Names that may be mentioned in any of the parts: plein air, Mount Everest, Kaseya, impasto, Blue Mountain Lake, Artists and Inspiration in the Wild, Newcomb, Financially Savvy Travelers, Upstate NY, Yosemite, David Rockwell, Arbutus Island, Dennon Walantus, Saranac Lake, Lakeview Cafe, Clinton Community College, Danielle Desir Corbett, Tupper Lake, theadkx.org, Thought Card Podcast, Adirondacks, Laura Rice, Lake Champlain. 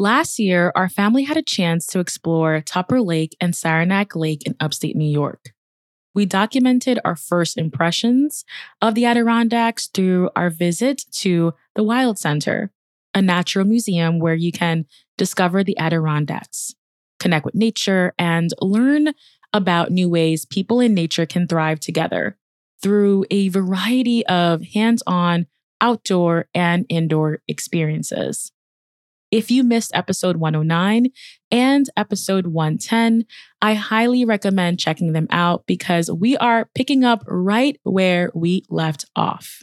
Last year, our family had a chance to explore Tupper Lake and Saranac Lake in upstate New York. We documented our first impressions of the Adirondacks through our visit to the Wild Center, a natural museum where you can discover the Adirondacks, connect with nature, and learn about new ways people and nature can thrive together through a variety of hands-on, outdoor, and indoor experiences. If you missed episode 109 and episode 110, I highly recommend checking them out because we are picking up right where we left off.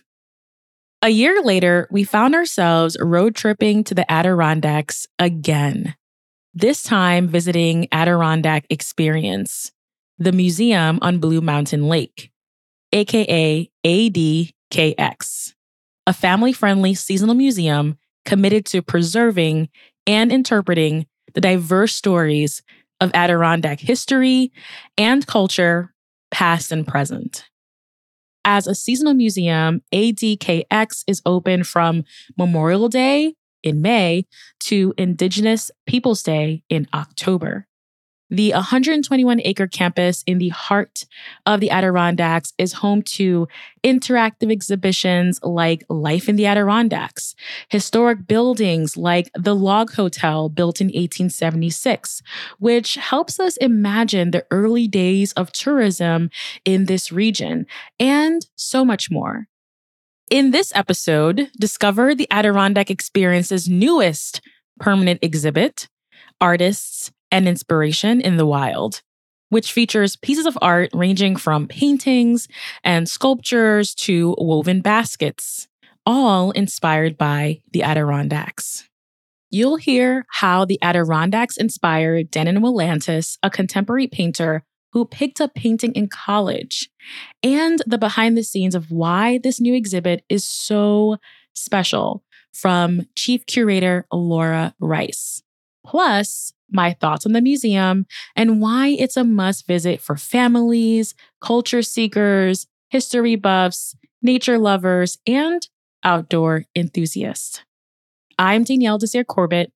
A year later, we found ourselves road tripping to the Adirondacks again, this time visiting Adirondack Experience, the museum on Blue Mountain Lake, aka ADKX, a family-friendly seasonal museum committed to preserving and interpreting the diverse stories of Adirondack history and culture, past and present. As a seasonal museum, ADKX is open from Memorial Day in May to Indigenous Peoples Day in October. The 121-acre campus in the heart of the Adirondacks is home to interactive exhibitions like Life in the Adirondacks, historic buildings like the Log Hotel built in 1876, which helps us imagine the early days of tourism in this region, and so much more. In this episode, discover the Adirondack Experience's newest permanent exhibit, Artists and Inspiration in the Wild, which features pieces of art ranging from paintings and sculptures to woven baskets, all inspired by the Adirondacks. You'll hear how the Adirondacks inspired Dennon Walantus, a contemporary painter who picked up painting in college, and the behind the scenes of why this new exhibit is so special from chief curator Laura Rice. Plus, my thoughts on the museum and why it's a must visit for families, culture seekers, history buffs, nature lovers, and outdoor enthusiasts. I'm Danielle Desir Corbett.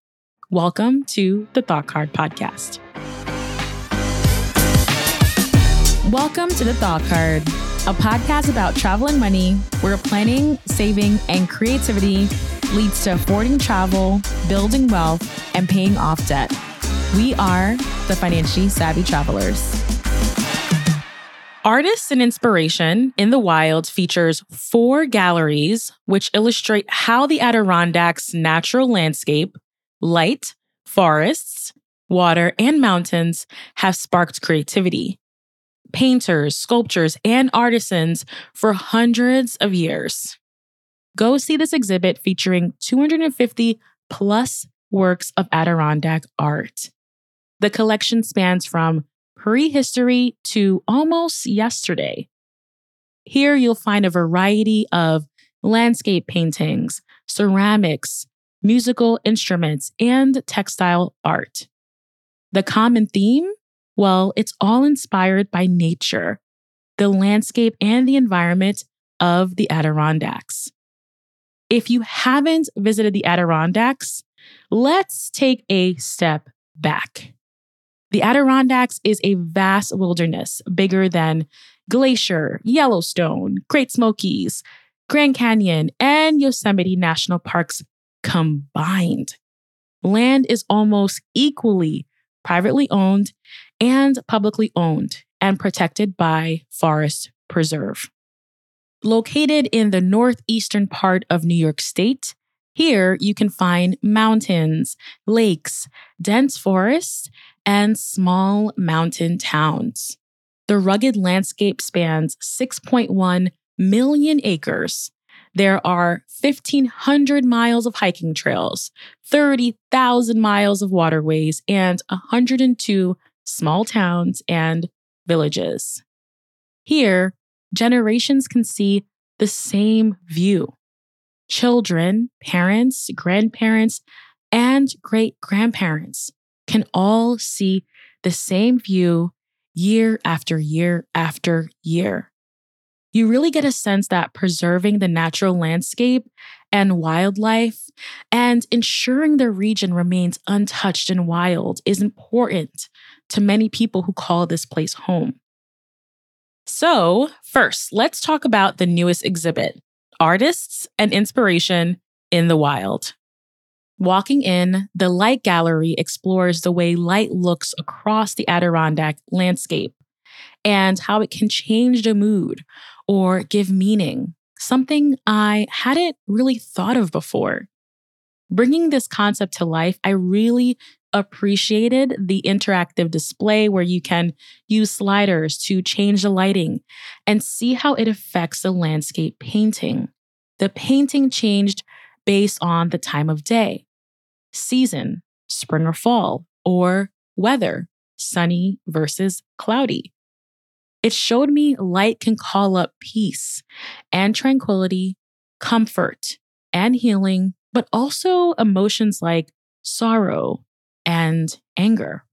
Welcome to the Thought Card Podcast. Welcome to the Thought Card, a podcast about travel and money, where planning, saving, and creativity leads to affording travel, building wealth, and paying off debt. We are the Financially Savvy Travelers. Artists and Inspiration in the Wild features 4 galleries, which illustrate how the Adirondacks' natural landscape, light, forests, water, and mountains have sparked creativity. Painters, sculptors, and artisans for hundreds of years. Go see this exhibit featuring 250 plus works of Adirondack art. The collection spans from prehistory to almost yesterday. Here you'll find a variety of landscape paintings, ceramics, musical instruments, and textile art. The common theme? Well, it's all inspired by nature, the landscape, and the environment of the Adirondacks. If you haven't visited the Adirondacks, let's take a step back. The Adirondacks is a vast wilderness bigger than Glacier, Yellowstone, Great Smokies, Grand Canyon, and Yosemite National Parks combined. Land is almost equally privately owned and publicly owned and protected by Forest Preserve. Located in the northeastern part of New York State, here you can find mountains, lakes, dense forests, and small mountain towns. The rugged landscape spans 6.1 million acres. There are 1,500 miles of hiking trails, 30,000 miles of waterways, and 102 small towns and villages. Here, generations can see the same view. Children, parents, grandparents, and great-grandparents can all see the same view year after year after year. you really get a sense that preserving the natural landscape and wildlife and ensuring the region remains untouched and wild is important to many people who call this place home. So first, let's talk about the newest exhibit, Artists and Inspiration in the Wild. Walking in, the Light Gallery explores the way light looks across the Adirondack landscape and how it can change the mood or give meaning, something I hadn't really thought of before. Bringing this concept to life, I really appreciated the interactive display where you can use sliders to change the lighting and see how it affects the landscape painting. The painting changed based on the time of day, season, spring or fall, or weather, sunny versus cloudy. It showed me light can call up peace and tranquility, comfort and healing, but also emotions like sorrow and anger.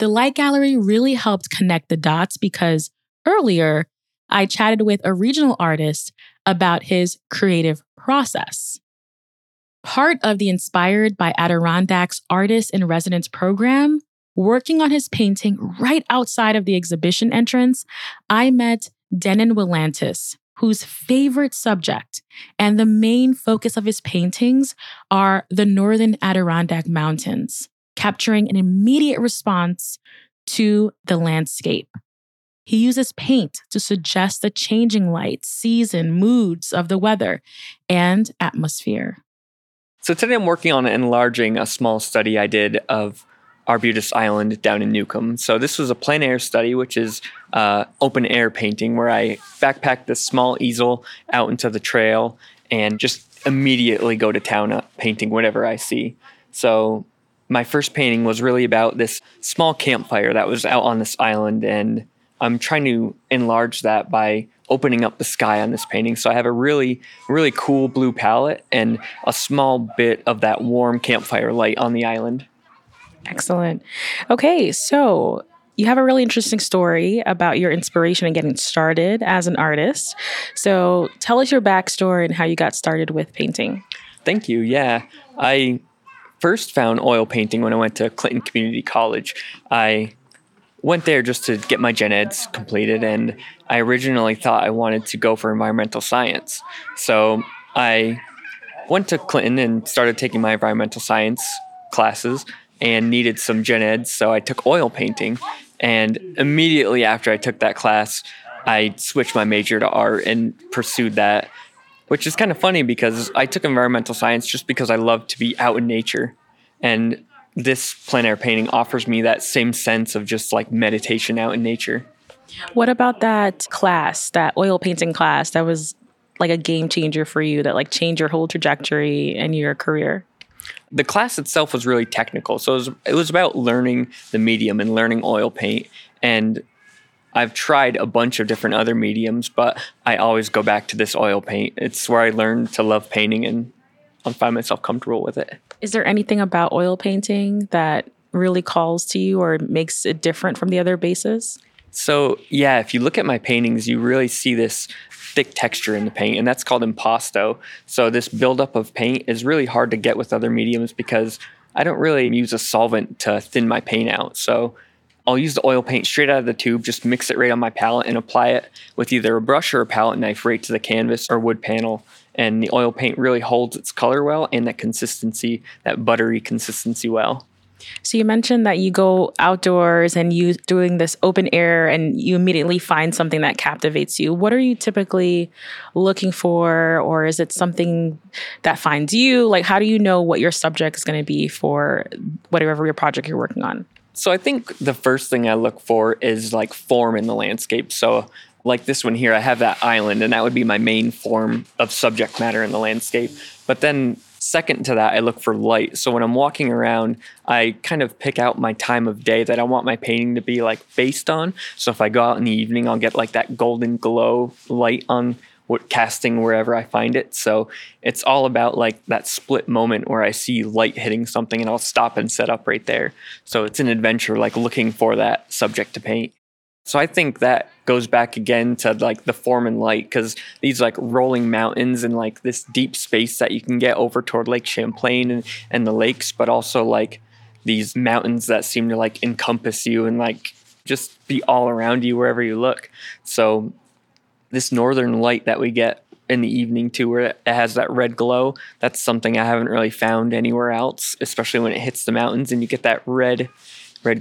The Light Gallery really helped connect the dots because earlier I chatted with a regional artist about his creative process. Part of the Inspired by Adirondack's Artists in Residence program, working on his painting right outside of the exhibition entrance, I met Dennon Walantus, whose favorite subject and the main focus of his paintings are the northern Adirondack Mountains, capturing an immediate response to the landscape. He uses paint to suggest the changing light, season, moods of the weather, and atmosphere. So today I'm working on enlarging a small study I did of Arbutus Island down in Newcomb. So this was a plein air study, which is open air painting, where I backpack this small easel out into the trail and just immediately go to town painting whatever I see. So my first painting was really about this small campfire that was out on this island, and I'm trying to enlarge that by opening up the sky on this painting. So I have a really, really cool blue palette and a small bit of that warm campfire light on the island. Excellent. Okay, so you have a really interesting story about your inspiration and getting started as an artist. So tell us your backstory and how you got started with painting. Thank you. Yeah, I first found oil painting when I went to Clinton Community College. I went there just to get my gen eds completed, and I originally thought I wanted to go for environmental science. So I went to Clinton and started taking my environmental science classes and needed some gen eds, so I took oil painting. And immediately after I took that class, I switched my major to art and pursued that, which is kind of funny because I took environmental science just because I love to be out in nature. And this plein air painting offers me that same sense of just like meditation out in nature. What about that class, that oil painting class, that was like a game changer for you, that like changed your whole trajectory and your career? The class itself was really technical. So it was about learning the medium and learning oil paint. And I've tried a bunch of different other mediums, but I always go back to this oil paint. It's where I learned to love painting, and I find myself comfortable with it. Is there anything about oil painting that really calls to you or makes it different from the other bases? So yeah, if you look at my paintings, you really see this thick texture in the paint, and that's called impasto. So this buildup of paint is really hard to get with other mediums because I don't really use a solvent to thin my paint out. So I'll use the oil paint straight out of the tube, just mix it right on my palette and apply it with either a brush or a palette knife right to the canvas or wood panel. And the oil paint really holds its color well and that consistency, that buttery consistency well. So you mentioned that you go outdoors and you doing this open air and you immediately find something that captivates you. What are you typically looking for, or is it something that finds you? Like, how do you know what your subject is going to be for whatever your project you're working on? So I think the first thing I look for is like form in the landscape. So like this one here, I have that island, and that would be my main form of subject matter in the landscape. But then second to that, I look for light. So when I'm walking around, I kind of pick out my time of day that I want my painting to be like based on. So if I go out in the evening, I'll get like that golden glow light on what casting wherever I find it. So it's all about like that split moment where I see light hitting something and I'll stop and set up right there. So it's an adventure, like looking for that subject to paint. So I think that goes back again to like the form and light, because these like rolling mountains and like this deep space that you can get over toward Lake Champlain and the lakes, but also like these mountains that seem to like encompass you and like just be all around you wherever you look. So this northern light that we get in the evening too, where it has that red glow, that's something I haven't really found anywhere else, especially when it hits the mountains and you get that red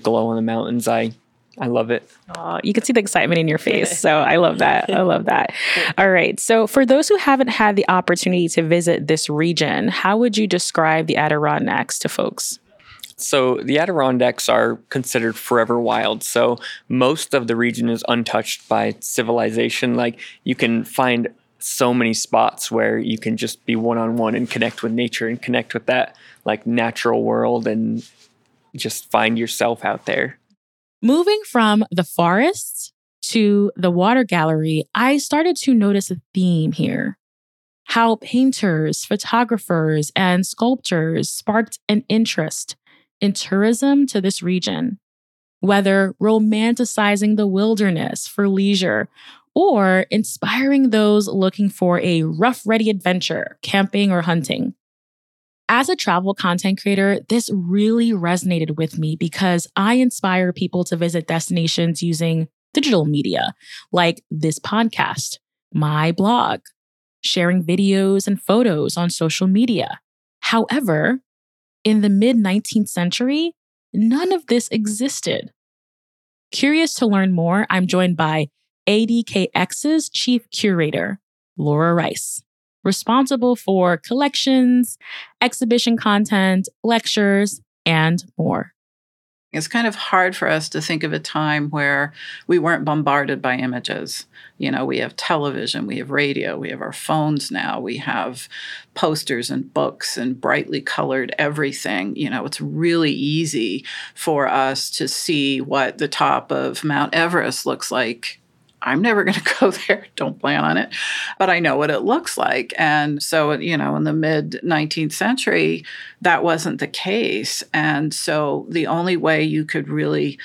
glow on the mountains. I love it. Aww, you can see the excitement in your face. So I love that. I love that. All right. So for those who haven't had the opportunity to visit this region, how would you describe the Adirondacks to folks? So the Adirondacks are considered forever wild. So most of the region is untouched by civilization. Like you can find so many spots where you can just be one-on-one and connect with nature and connect with that like natural world and just find yourself out there. Moving from the forest to the water gallery, I started to notice a theme here. How painters, photographers, and sculptors sparked an interest in tourism to this region, whether romanticizing the wilderness for leisure or inspiring those looking for a rough, ready adventure, camping or hunting. As a travel content creator, this really resonated with me because I inspire people to visit destinations using digital media, like this podcast, my blog, sharing videos and photos on social media. However, in the mid-19th century, none of this existed. Curious to learn more, I'm joined by ADKX's chief curator, Laura Rice, responsible for collections, exhibition content, lectures, and more. It's kind of hard for us to think of a time where we weren't bombarded by images. You know, we have television, we have radio, we have our phones now, we have posters and books and brightly colored everything. You know, it's really easy for us to see what the top of Mount Everest looks like. I'm never going to go there. Don't plan on it. But I know what it looks like. And so, you know, in the mid-19th century, that wasn't the case. And so the only way you could really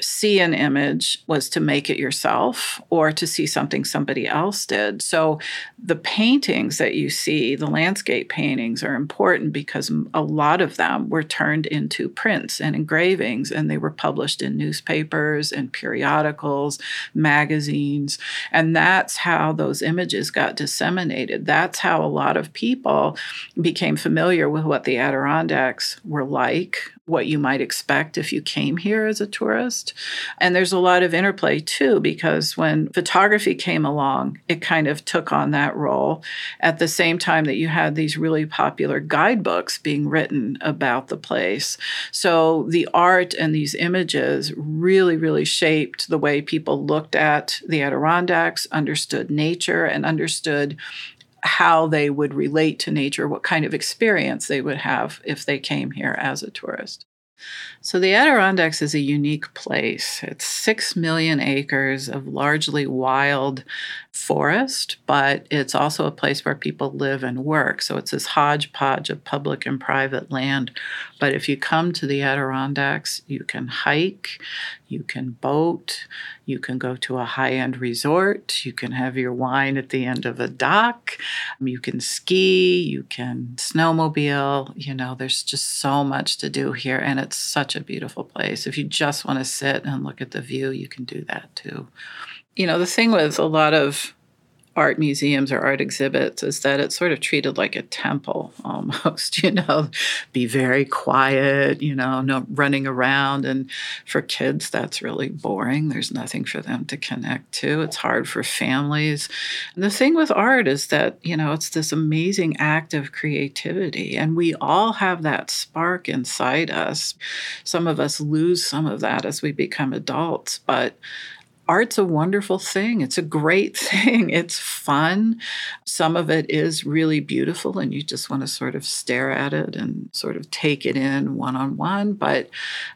see an image was to make it yourself or to see something somebody else did. So the paintings that you see, the landscape paintings, are important because a lot of them were turned into prints and engravings, and they were published in newspapers and periodicals, magazines, and that's how those images got disseminated. That's how a lot of people became familiar with what the Adirondacks were like, what you might expect if you came here as a tourist. And there's a lot of interplay too, because when photography came along, it kind of took on that role at the same time that you had these really popular guidebooks being written about the place. So the art and these images really, really shaped the way people looked at the Adirondacks, understood nature, and understood how they would relate to nature, what kind of experience they would have if they came here as a tourist. So the Adirondacks is a unique place. It's 6 million acres of largely wild forest, but it's also a place where people live and work. So it's this hodgepodge of public and private land. But if you come to the Adirondacks, you can hike, you can boat, you can go to a high-end resort, you can have your wine at the end of a dock, you can ski, you can snowmobile. You know, there's just so much to do here, and it's such a beautiful place. If you just want to sit and look at the view, you can do that too. You know, the thing with a lot of art museums or art exhibits is that it's sort of treated like a temple almost, you know, be very quiet, you know, no running around. And for kids, that's really boring. There's nothing for them to connect to. It's hard for families. And the thing with art is that, you know, it's this amazing act of creativity. And we all have that spark inside us. Some of us lose some of that as we become adults, but art's a wonderful thing. It's a great thing. It's fun. Some of it is really beautiful, and you just want to sort of stare at it and sort of take it in one-on-one. But,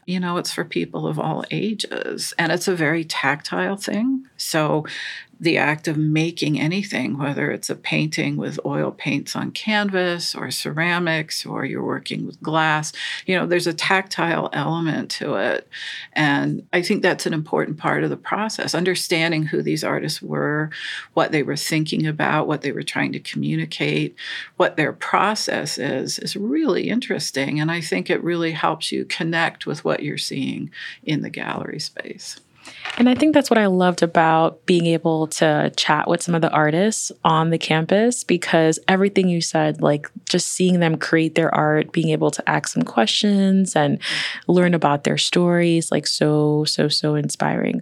you know, it's for people of all ages. And it's a very tactile thing. So the act of making anything, whether it's a painting with oil paints on canvas or ceramics, or you're working with glass, there's a tactile element to it. And I think that's an important part of the process, understanding who these artists were, what they were thinking about, what they were trying to communicate, what their process is really interesting. And I think it really helps you connect with what you're seeing in the gallery space. And I think that's what I loved about being able to chat with some of the artists on the campus, because everything you said, like just seeing them create their art, being able to ask them questions and learn about their stories, like so inspiring.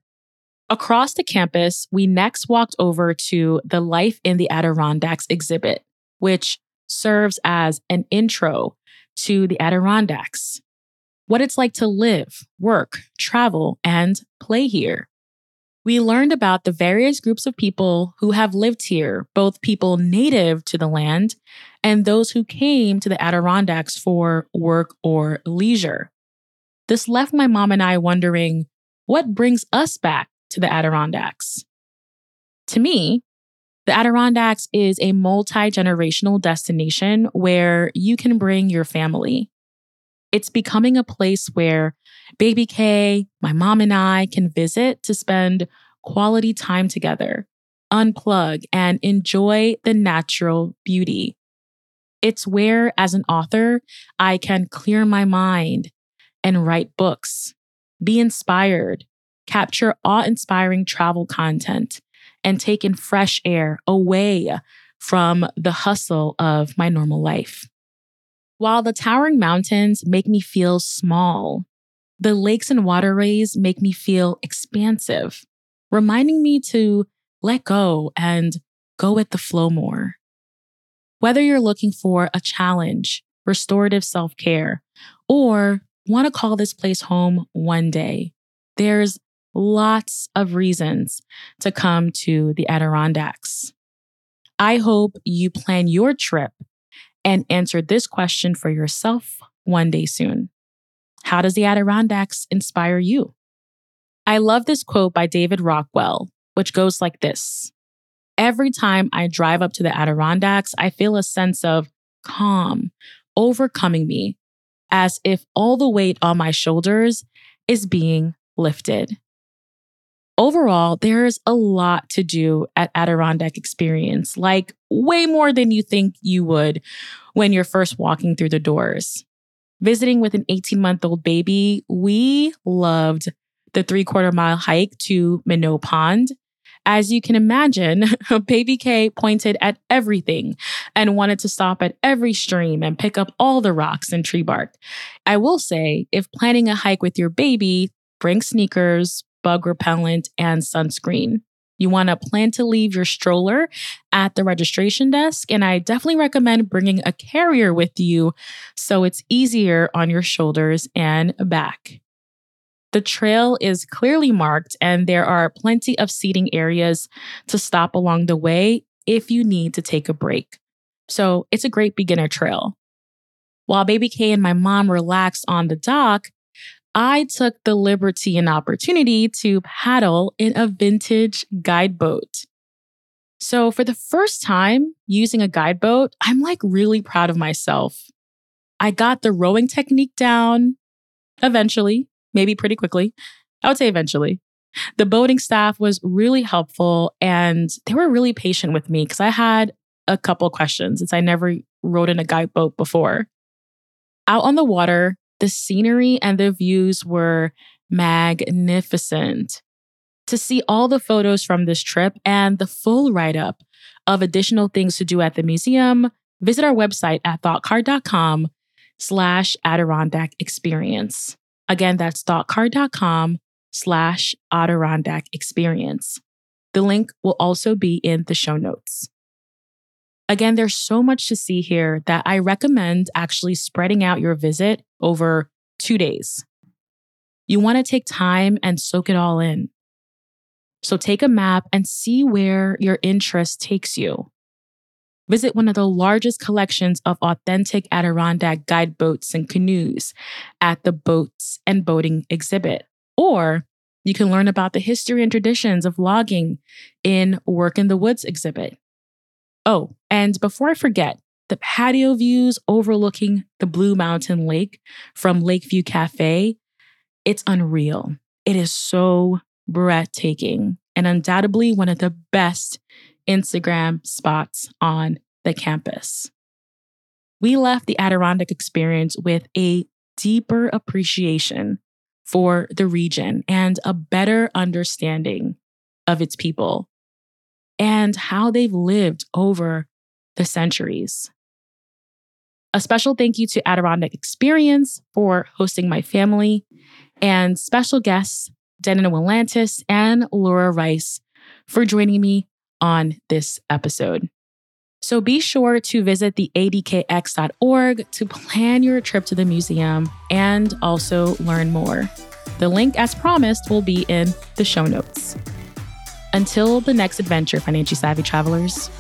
Across the campus, we next walked over to the Life in the Adirondacks exhibit, which serves as an intro to the Adirondacks. What it's like to live, work, travel, and play here. We learned about the various groups of people who have lived here, both people native to the land and those who came to the Adirondacks for work or leisure. This left my mom and I wondering, what brings us back to the Adirondacks? To me, the Adirondacks is a multi-generational destination where you can bring your family. It's becoming a place where baby Kay, my mom, and I can visit to spend quality time together, unplug, and enjoy the natural beauty. It's where, as an author, I can clear my mind and write books, be inspired, capture awe-inspiring travel content, and take in fresh air away from the hustle of my normal life. While the towering mountains make me feel small, the lakes and waterways make me feel expansive, reminding me to let go and go with the flow more. Whether you're looking for a challenge, restorative self-care, or want to call this place home one day, there's lots of reasons to come to the Adirondacks. I hope you plan your trip and answer this question for yourself one day soon. How does the Adirondacks inspire you? I love this quote by David Rockwell, which goes like this. Every time I drive up to the Adirondacks, I feel a sense of calm overcoming me, as if all the weight on my shoulders is being lifted. Overall, there is a lot to do at Adirondack Experience, like way more than you think you would when you're first walking through the doors. Visiting with an 18-month-old baby, we loved the 3/4 mile hike to Minnow Pond. As you can imagine, baby K pointed at everything and wanted to stop at every stream and pick up all the rocks and tree bark. I will say, if planning a hike with your baby, bring sneakers, bug repellent, and sunscreen. You want to plan to leave your stroller at the registration desk, and I definitely recommend bringing a carrier with you so it's easier on your shoulders and back. The trail is clearly marked, and there are plenty of seating areas to stop along the way if you need to take a break. So it's a great beginner trail. While baby K and my mom relaxed on the dock, I took the liberty and opportunity to paddle in a vintage guide boat. So for the first time using a guide boat, I'm really proud of myself. I got the rowing technique down eventually, maybe pretty quickly. I would say eventually. The boating staff was really helpful and they were really patient with me because I had a couple questions since I never rowed in a guide boat before. Out on the water, the scenery and the views were magnificent. To see all the photos from this trip and the full write-up of additional things to do at the museum, visit our website at thoughtcard.com/Adirondack Experience. Again, that's thoughtcard.com/Adirondack Experience. The link will also be in the show notes. Again, there's so much to see here that I recommend actually spreading out your visit over 2 days. You want to take time and soak it all in. So take a map and see where your interest takes you. Visit one of the largest collections of authentic Adirondack guide boats and canoes at the Boats and Boating exhibit, or You can learn about the history and traditions of logging in Work in the Woods exhibit. Oh, and before I forget, the patio views overlooking the Blue Mountain Lake from Lakeview Cafe, it's unreal. It is so breathtaking and undoubtedly one of the best Instagram spots on the campus. We left the Adirondack Experience with a deeper appreciation for the region and a better understanding of its people and how they've lived over the centuries. A special thank you to Adirondack Experience for hosting my family and special guests Dennon Walantus and Laura Rice for joining me on this episode. So be sure to visit theadkx.org to plan your trip to the museum and also learn more. The link, as promised, will be in the show notes. Until the next adventure, Financially Savvy Travelers.